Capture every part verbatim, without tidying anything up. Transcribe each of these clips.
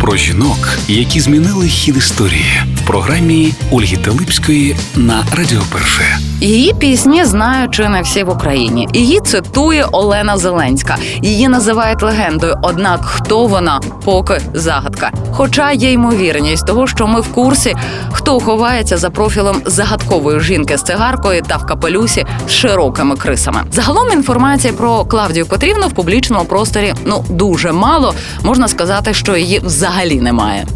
Про жінок, які змінили хід історії. В програмі Ольги Талипської на Радіо Перше. Її пісні знають чи не всі в Україні. Її цитує Олена Зеленська. Її називають легендою, однак хто вона – поки загадка. Хоча є ймовірність того, що ми в курсі, хто ховається за профілем загадкової жінки з цигаркою та в капелюсі з широкими крисами. Загалом інформації про Клавдію Петрівну в публічному просторі, ну, дуже мало. Можна сказати, що її взагалі немає.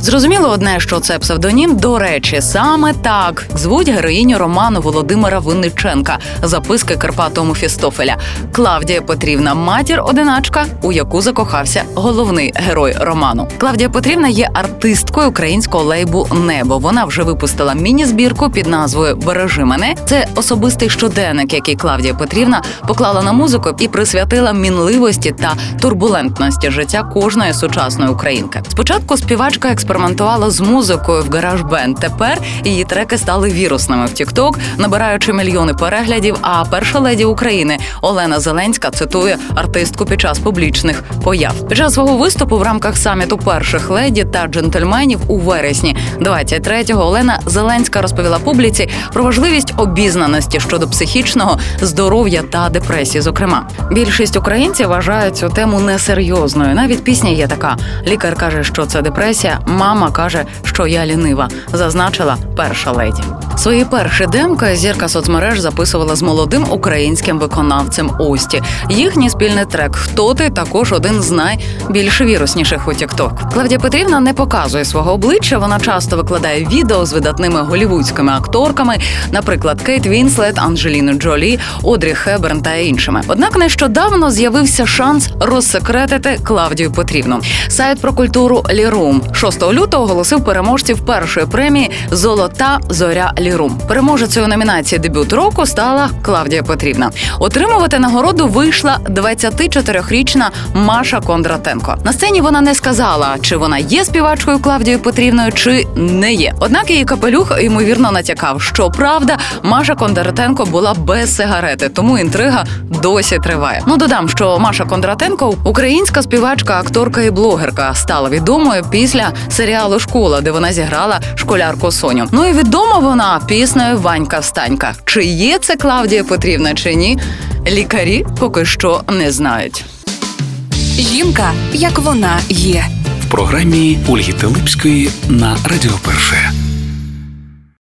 Зрозуміло одне, що це псевдонім. До речі, саме так звуть героїню роману Володимира Винниченка «Записки Карпатського Мефістофеля». Клавдія Петрівна – матір-одиначка, у яку закохався головний герой роману. Клавдія Петрівна є артисткою українського лейбу «Небо». Вона вже випустила міні-збірку під назвою «Бережи мене». Це особистий щоденник, який Клавдія Петрівна поклала на музику і присвятила мінливості та турбулентності життя кожної сучасної українки. Спочатку співачка експериментувала з музикою в Garage Band. Тепер її треки стали вірусними в TikTok, набираючи мільйони переглядів, а перша леді України Олена Зеленська цитує артистку під час публічних появ. Під час свого виступу в рамках саміту перших леді та джентльменів у вересні двадцять третього Олена Зеленська розповіла публіці про важливість обізнаності щодо психічного здоров'я та депресії, зокрема. Більшість українців вважають цю тему несерйозною. Навіть пісня є така. Лікар каже, що це депресія, мама каже, що я лінива, зазначила перша леді. Свої перші демки зірка соцмереж записувала з молодим українським виконавцем Ості. Їхній спільний трек «Хто ти?» також один з найбільш вірусніших у TikTok. Клавдія Петрівна не показує свого обличчя, вона часто викладає відео з видатними голівудськими акторками, наприклад, Кейт Вінслет, Анжеліну Джолі, Одрі Хеберн та іншими. Однак нещодавно з'явився шанс розсекретити Клавдію Петрівну. Сайт про культуру Лірум шостого лютого оголосив переможців першої премії «Золота зоря Лірум». Переможецею номінації «Дебют року» стала Клавдія Петрівна. Отримувати нагороду вийшла двадцятичотирирічна Маша Кондратенко. На сцені вона не сказала, чи вона є співачкою Клавдією Петрівною, чи не є. Однак її капелюх ймовірно натякав, що правда, Маша Кондратенко була без сигарети, тому інтрига досі триває. Ну, додам, що Маша Кондратенко – українська співачка, акторка і блогерка, стала відомою після серіалу «Школа», де вона зіграла школярку Соню. Ну і відома вона піснею «Ванька Встанька». Чи є це Клавдія Петрівна, чи ні, лікарі поки що не знають. Жінка, як вона є. В програмі Ольги Талипської на Радіо Перше.